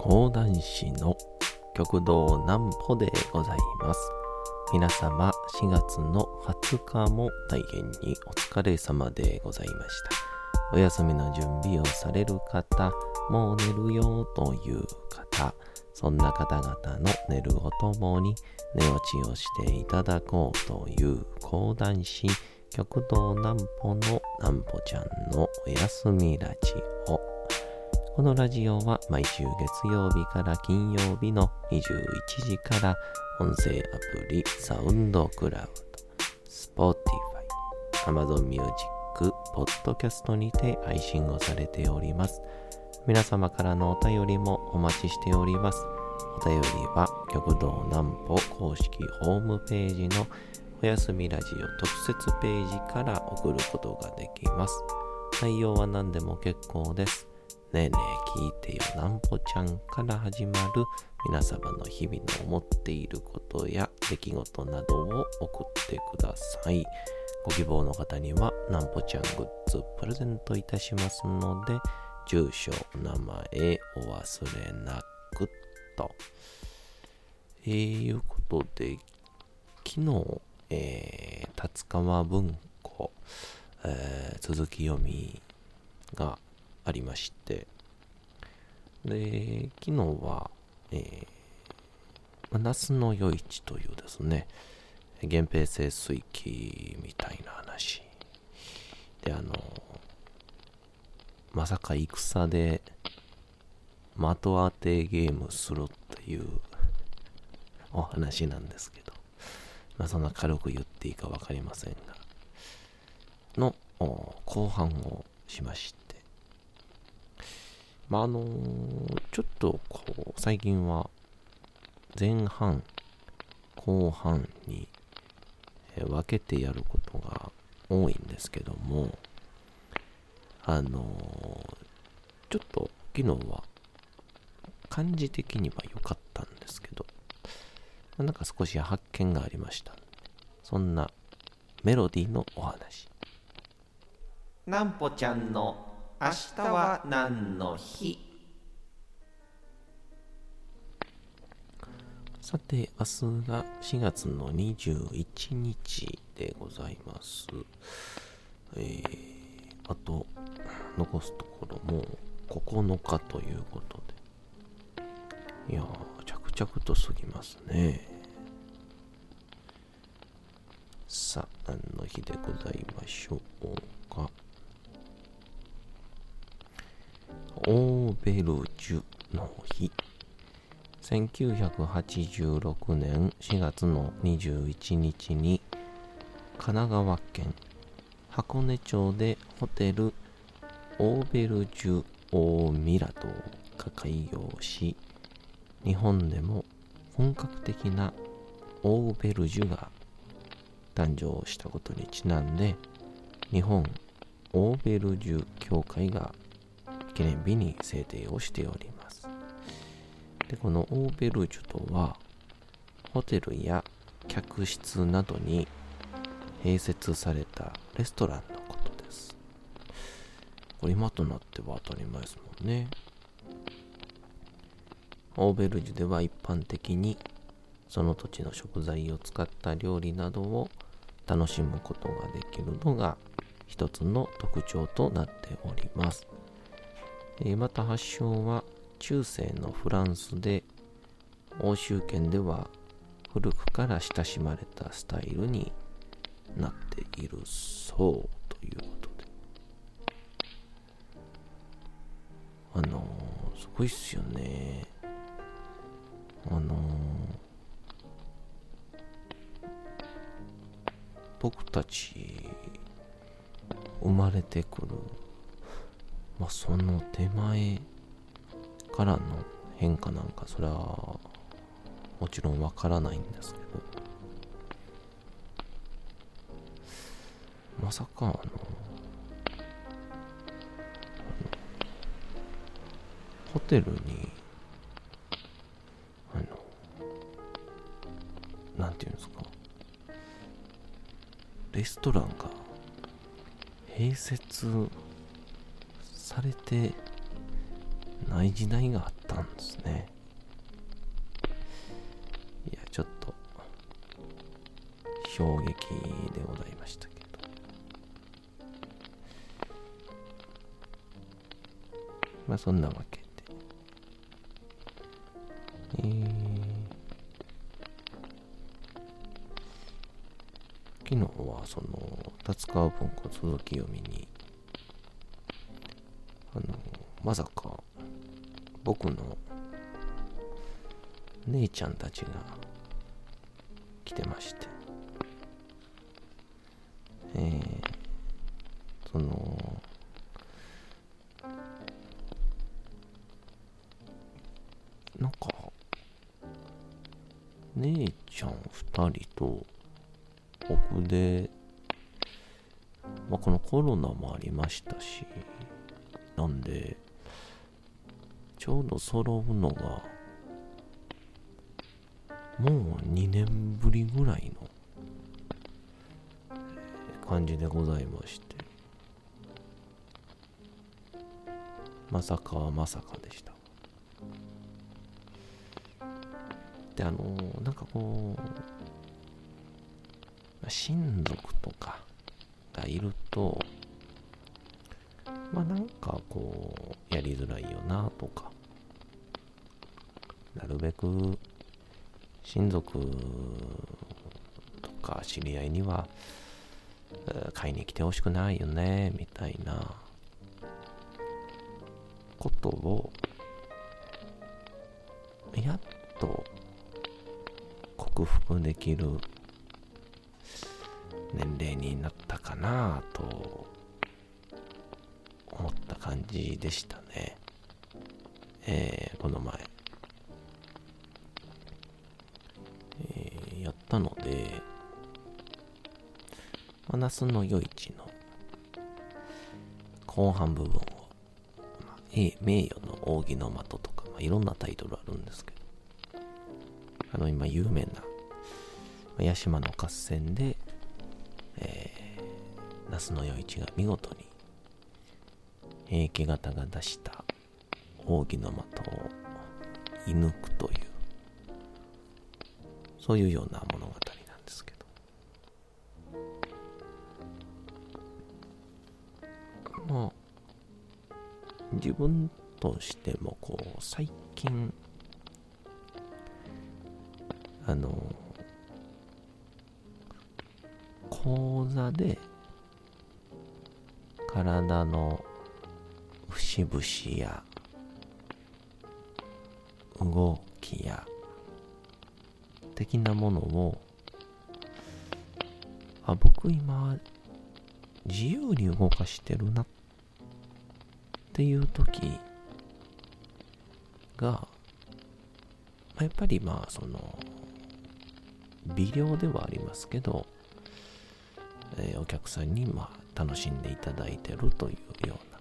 講談師の旭堂南歩でございます。皆様4月の20日も大変にお疲れ様でございました。お休みの準備をされる方、もう寝るよという方、そんな方々の寝るおともに寝落ちをしていただこうという講談師旭堂南歩の南歩ちゃんのおやすみラジオ。このラジオは毎週月曜日から金曜日の21時から音声アプリサウンドクラウド、Spotify、Amazon Music、ポッドキャストにて配信をされております。皆様からのお便りもお待ちしております。お便りは旭堂南歩公式ホームページのおやすみラジオ特設ページから送ることができます。内容は何でも結構です。ねえねえ聞いてよ南歩ちゃんから始まる皆様の日々の思っていることや出来事などを送ってください。ご希望の方には南歩ちゃんグッズプレゼントいたしますので、住所、名前お忘れなくと。いうことで、昨日達川文庫、続き読みがありまして、で昨日は、那須の与一というですね、源平盛衰期みたいな話で、まさか戦で的当てゲームするっていうお話なんですけど、まあ、そんな軽く言っていいか分かりませんがの後半をしまして、まあちょっとこう最近は前半後半に分けてやることが多いんですけども、ちょっと昨日は感じ的には良かったんですけど、なんか少し発見がありました。そんなメロディーのお話。南歩ちゃんの明日は何の日。さて明日が4月の21日でございます。あと残すところも9日ということで、いやー着々と過ぎますね。さあ何の日でございましょうか。オーベルジュの日、1986年4月の21日に神奈川県箱根町でホテルオーベルジュ・オー・ミラドが開業し、日本でも本格的なオーベルジュが誕生したことにちなんで、日本オーベルジュ協会が記念日に制定をしております。で、このオーベルジュとはホテルや客室などに併設されたレストランのことです。これ今となっては当たり前ですもんね。オーベルジュでは一般的にその土地の食材を使った料理などを楽しむことができるのが一つの特徴となっております。また発祥は中世のフランスで、欧州圏では古くから親しまれたスタイルになっているそうということで、すごいっすよね。僕たち生まれてくる、まあ、その手前からの変化なんかそれはもちろんわからないんですけど、まさかホテルになんていうんですか、レストランが併設されてない時代があったんですね。いや、ちょっと衝撃でございましたけど、まあそんなわけで、昨日はその達川文庫続き読みに、まさか僕の姉ちゃんたちが来てまして、そのなんか姉ちゃん2人と僕で、まあ、このコロナもありましたし、なんでちょうど揃うのがもう2年ぶりぐらいの感じでございまして、まさかはまさかでした。で、なんかこう親族とかがいると、まあなんかこうやりづらいよなとか、なるべく親族とか知り合いには買いに来てほしくないよねみたいなことをやっと克服できる年齢になったかなと思った感じでしたね。この前、やったので、那須の与一の後半部分を、まあ、名誉の扇の的とか、まあ、いろんなタイトルあるんですけど、今有名な屋島の合戦で、那須の与一が見事に平家方が出した扇の的を射抜くという、そういうような物語なんですけど、まあ自分としてもこう最近講座で体の節々や動きや的なものを、僕今自由に動かしてるなっていう時が、やっぱりまあその微量ではありますけど、お客さんにまあ楽しんでいただいてるというような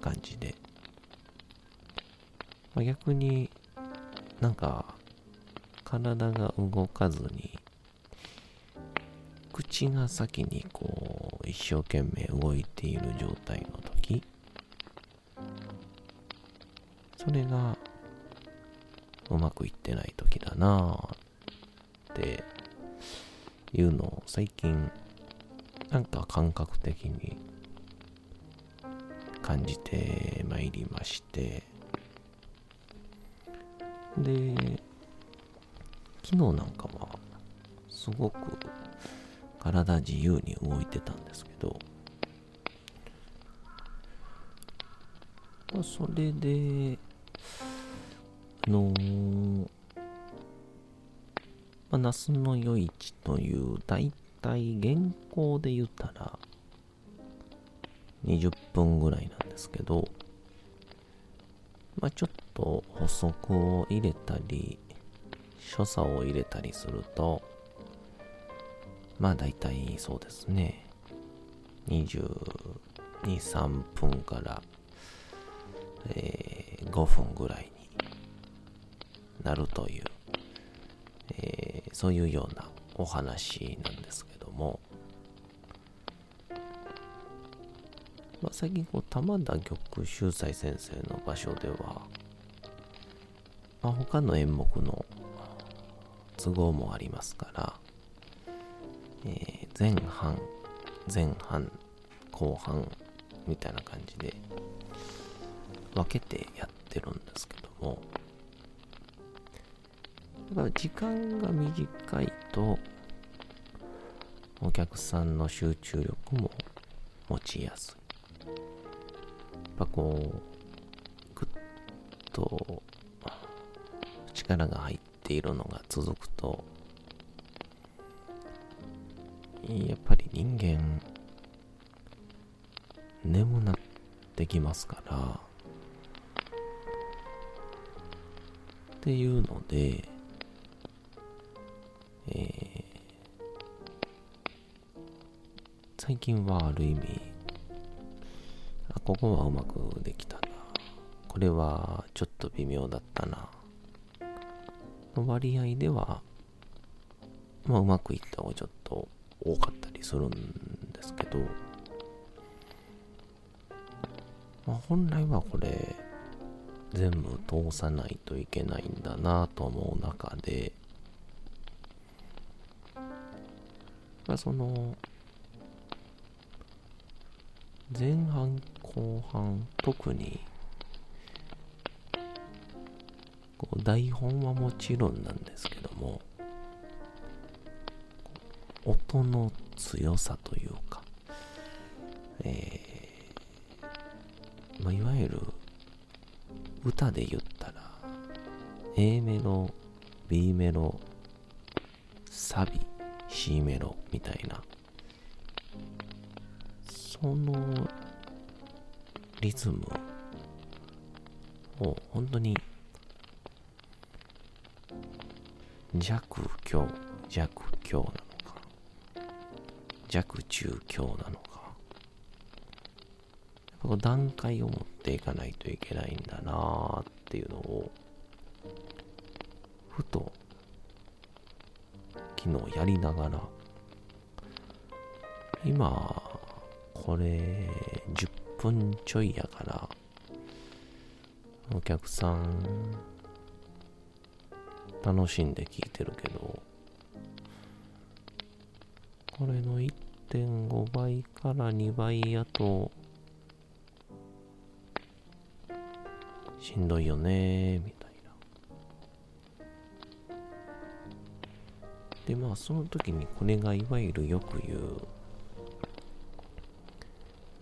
感じで、まあ、逆になんか体が動かずに口が先にこう一生懸命動いている状態の時、それがうまくいってない時だなっていうのを最近なんか感覚的に感じてまいりまして、で昨日なんかはすごく体自由に動いてたんですけど、それで那須の与一という、だいたい原稿で言ったら20分ぐらいなんですけど、まあちょっと補足を入れたり所作を入れたりすると、まあだいたいそうですね、22、3分から、5分ぐらいになるという、そういうようなお話なんですけども、まあ、最近こう玉田玉秀斎先生の場所では、まあ、他の演目の都合もありますから、前半後半みたいな感じで分けてやってるんですけども、だから時間が短いとお客さんの集中力も持ちやすい。やっぱこうグッと力が入っているのが続くと、やっぱり人間眠なってきますからっていうので、最近はある意味、ここはうまくできたな、これはちょっと微妙だったなの割合では、まあうまくいった方がちょっと多かったりするんですけど、まあ、本来はこれ全部通さないといけないんだなと思う中で、まあ、その前半後半特にこう台本はもちろんなんですけども、音の強さというか、まあ、いわゆる歌で言ったら A メロ B メロサビ C メロみたいな、そのリズムを本当に弱強なのか弱中強なのか、段階を持っていかないといけないんだなっていうのをふと昨日やりながら、今これ10分ちょいやからお客さん楽しんで聞いてるけど、これの 1.5 倍から2倍やとしんどいよねみたいな。でまあその時にこれがいわゆるよく言う、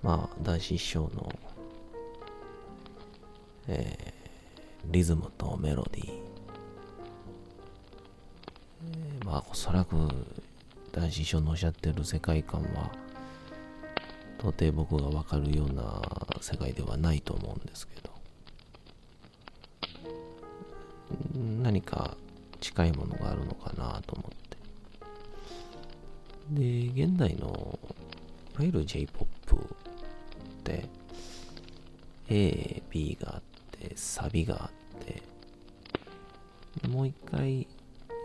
まあ大師匠の、リズムとメロディー、まあおそらく大師匠のおっしゃってる世界観は到底僕がわかるような世界ではないと思うんですけど、何か近いものがあるのかなと思って、で現代のいわゆる J-POP って A、B があってサビがあってもう一回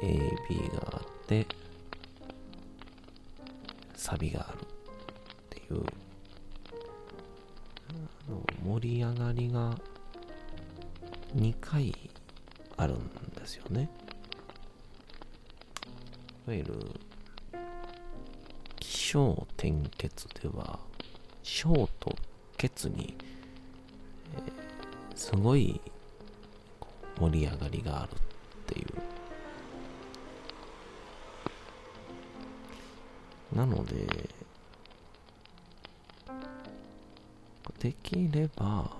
A、B があってサビがあるっていう、盛り上がりが2回あるんですよね。いわゆる起承転結では承と結に、すごい盛り上がりがあるっていう、なのでできれば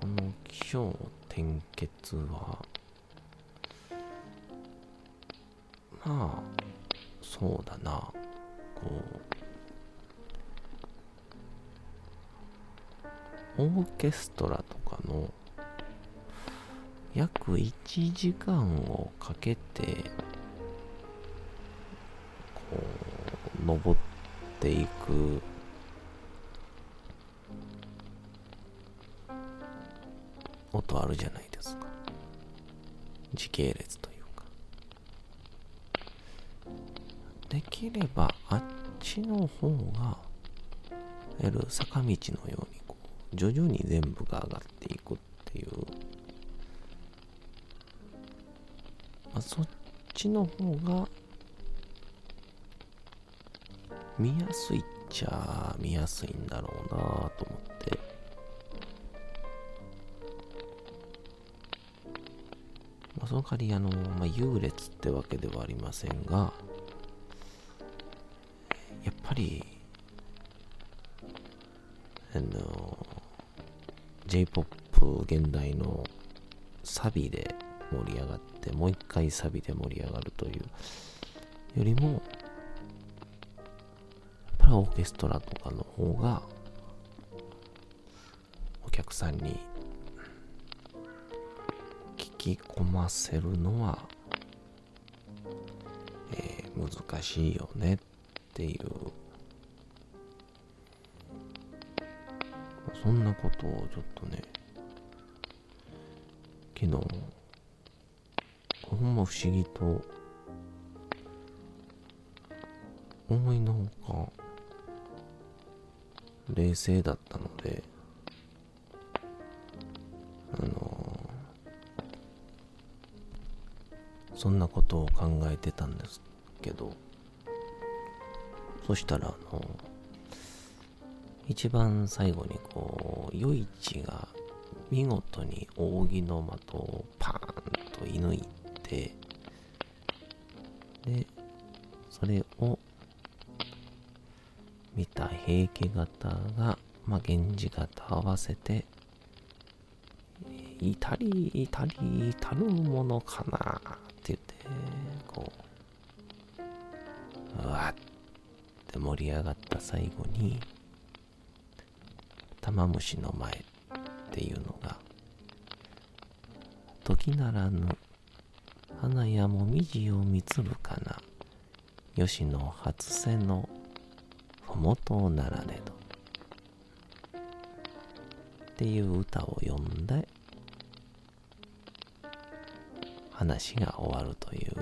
この起承転結はまあそうだな、こうオーケストラとかの約1時間をかけてこう登っていく音あるじゃないですか、時系列というか。できればあっちの方がいわゆる坂道のようにこう徐々に全部が上がっていくっていう、まあ、そっちの方が見やすいっちゃ見やすいんだろうなと思って、まあ、その代わり優劣ってわけではありませんが、やっぱりJ-POP 現代のサビで盛り上がってもう一回サビで盛り上がるというよりも、やっぱりオーケストラとかの方がお客さんに聞き込ませるのは、難しいよねっていう、そんなことをちょっとね、昨日ほんま不思議と思いのほか冷静だったので、そんなことを考えてたんですけど、そしたら一番最後にこう余市が見事に扇の的をパーンと射抜いて、でそれを見た平家方が、まあ、源氏方合わせて至るものかなって言ってこううわって盛り上がった最後に、玉虫の前っていうのが時ならぬ花やもみじを見つるかな吉野初瀬のふもとなられどっていう歌を詠んで話が終わるという、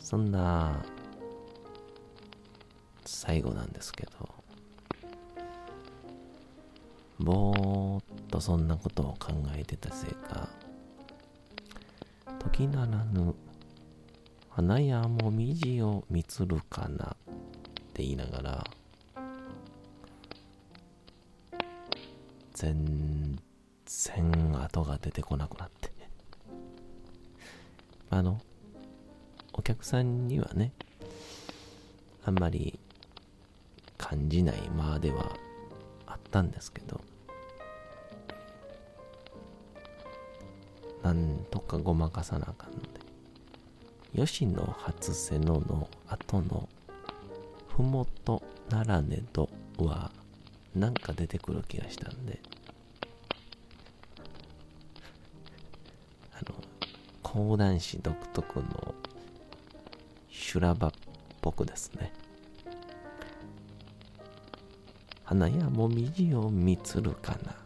そんな最後なんですけど、ぼーっとそんなことを考えてたせいか、時ならぬ花やもみじを見つるかなって言いながら全然後が出てこなくなってお客さんにはねあんまり感じないまあではあったんですけど、なんとかごまかさなあかんので、吉野初瀬野の後のふもとならねどはなんか出てくる気がしたんで、講談師独特の修羅場っぽくですね、花やもみじを見つるかな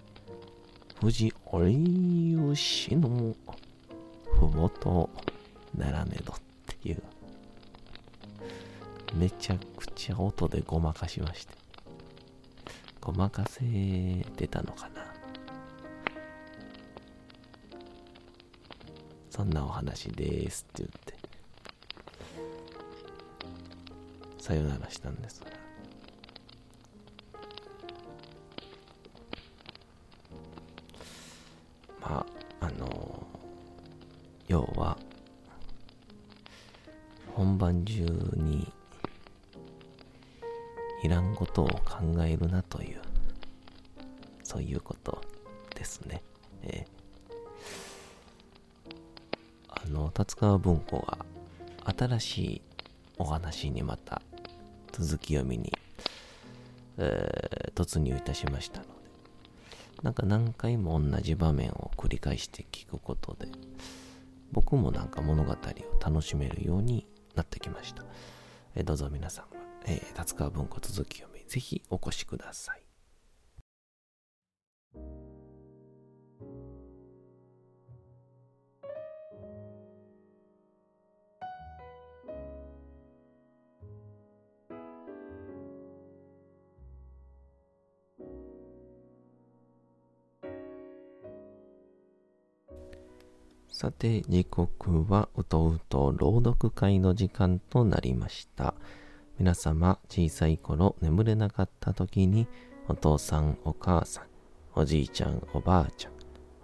藤折吉のふもとならねどっていう、めちゃくちゃ音でごまかしまして、ごまかせてたのかな、そんなお話ですって言ってさよならしたんですが、要は本番中にいらんことを考えるなという、そういうことですね。立川文庫が新しいお話にまた続き読みに、突入いたしましたので、なんか何回も同じ場面を繰り返して聞くことで僕もなんか物語を楽しめるようになってきました。どうぞ皆さんは、立川文庫続き読み、ぜひお越しください。さて、時刻はうとうと朗読会の時間となりました。皆様、小さい頃眠れなかった時にお父さん、お母さん、おじいちゃん、おばあちゃん、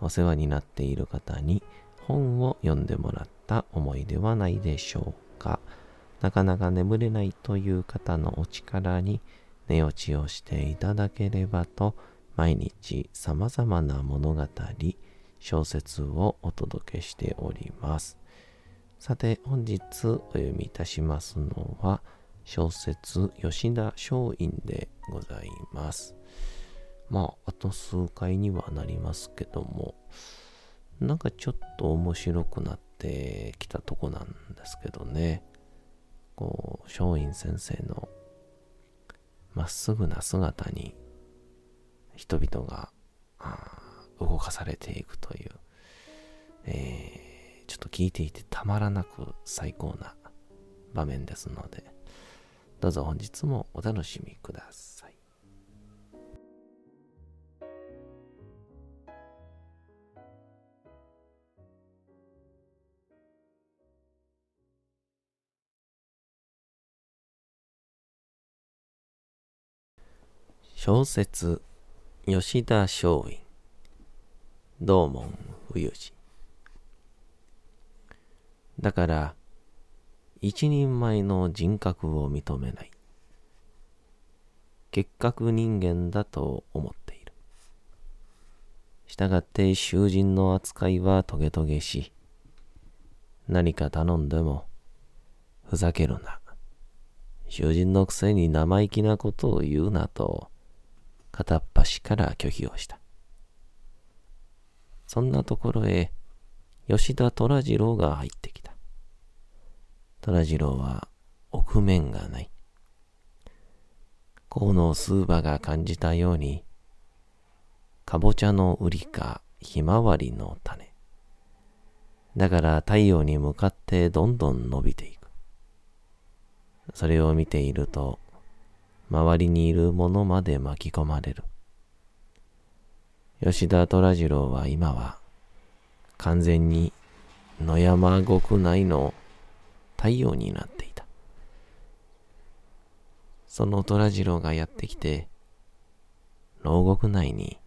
お世話になっている方に本を読んでもらった思いではないでしょうか。なかなか眠れないという方のお力に寝落ちをしていただければと、毎日さまざまな物語、小説をお届けしております。さて、本日お読みいたしますのは、小説吉田松陰でございます。あと数回にはなりますけども、なんかちょっと面白くなってきたとこなんですけどね。松陰先生のまっすぐな姿に人々が動かされていくという、ちょっと聞いていてたまらなく最高な場面ですので、どうぞ本日もお楽しみください。小説吉田松陰、道門冬至。だから一人前の人格を認めない。結核人間だと思っている。したがって囚人の扱いはトゲトゲし、何か頼んでもふざけるな、囚人のくせに生意気なことを言うなと片っ端から拒否をした。そんなところへ吉田虎次郎が入ってきた。虎次郎は臆面がない。河野数馬が感じたように、かぼちゃの売りかひまわりの種。だから太陽に向かってどんどん伸びていく。それを見ていると、周りにいるものまで巻き込まれる。吉田虎次郎は今は完全に野山獄内の太陽になっていた。その虎次郎がやってきて、牢獄内に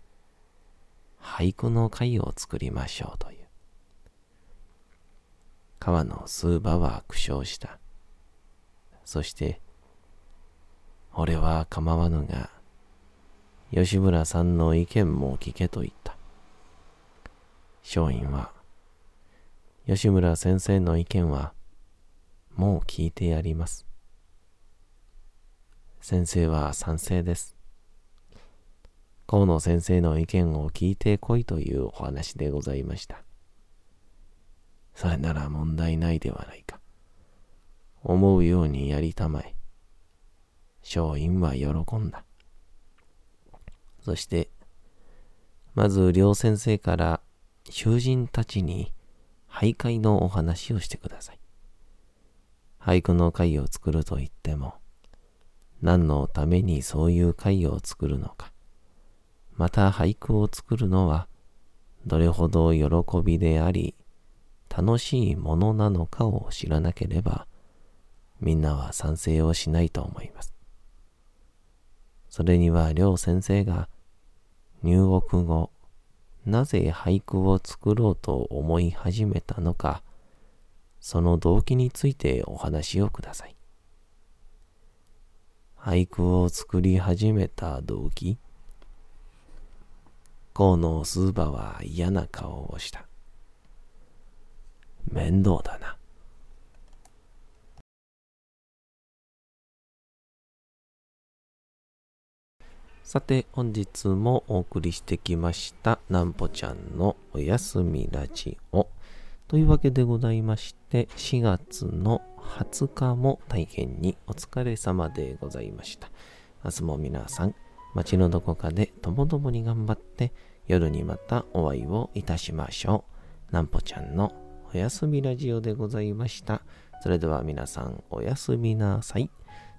俳句の会を作りましょうという。川の数馬は苦笑した。そして、俺は構わぬが、吉村さんの意見も聞けと言った。松陰は、吉村先生の意見は、もう聞いてやります。先生は賛成です。河野先生の意見を聞いてこいというお話でございました。それなら問題ないではないか。思うようにやりたまえ。松陰は喜んだ。そして、まず両先生から囚人たちに俳諧のお話をしてください。俳句の会を作ると言っても、何のためにそういう会を作るのか、また俳句を作るのはどれほど喜びであり、楽しいものなのかを知らなければ、みんなは賛成をしないと思います。それには両先生が入獄後、なぜ俳句を作ろうと思い始めたのか、その動機についてお話をください。俳句を作り始めた動機。河野数馬は嫌な顔をした。面倒だな。さて、本日もお送りしてきましたなんぽちゃんのおやすみラジオというわけでございまして、4月の20日も大変にお疲れ様でございました。明日も皆さん、街のどこかでともどもに頑張って、夜にまたお会いをいたしましょう。なんぽちゃんのおやすみラジオでございました。それでは皆さん、おやすみなさい。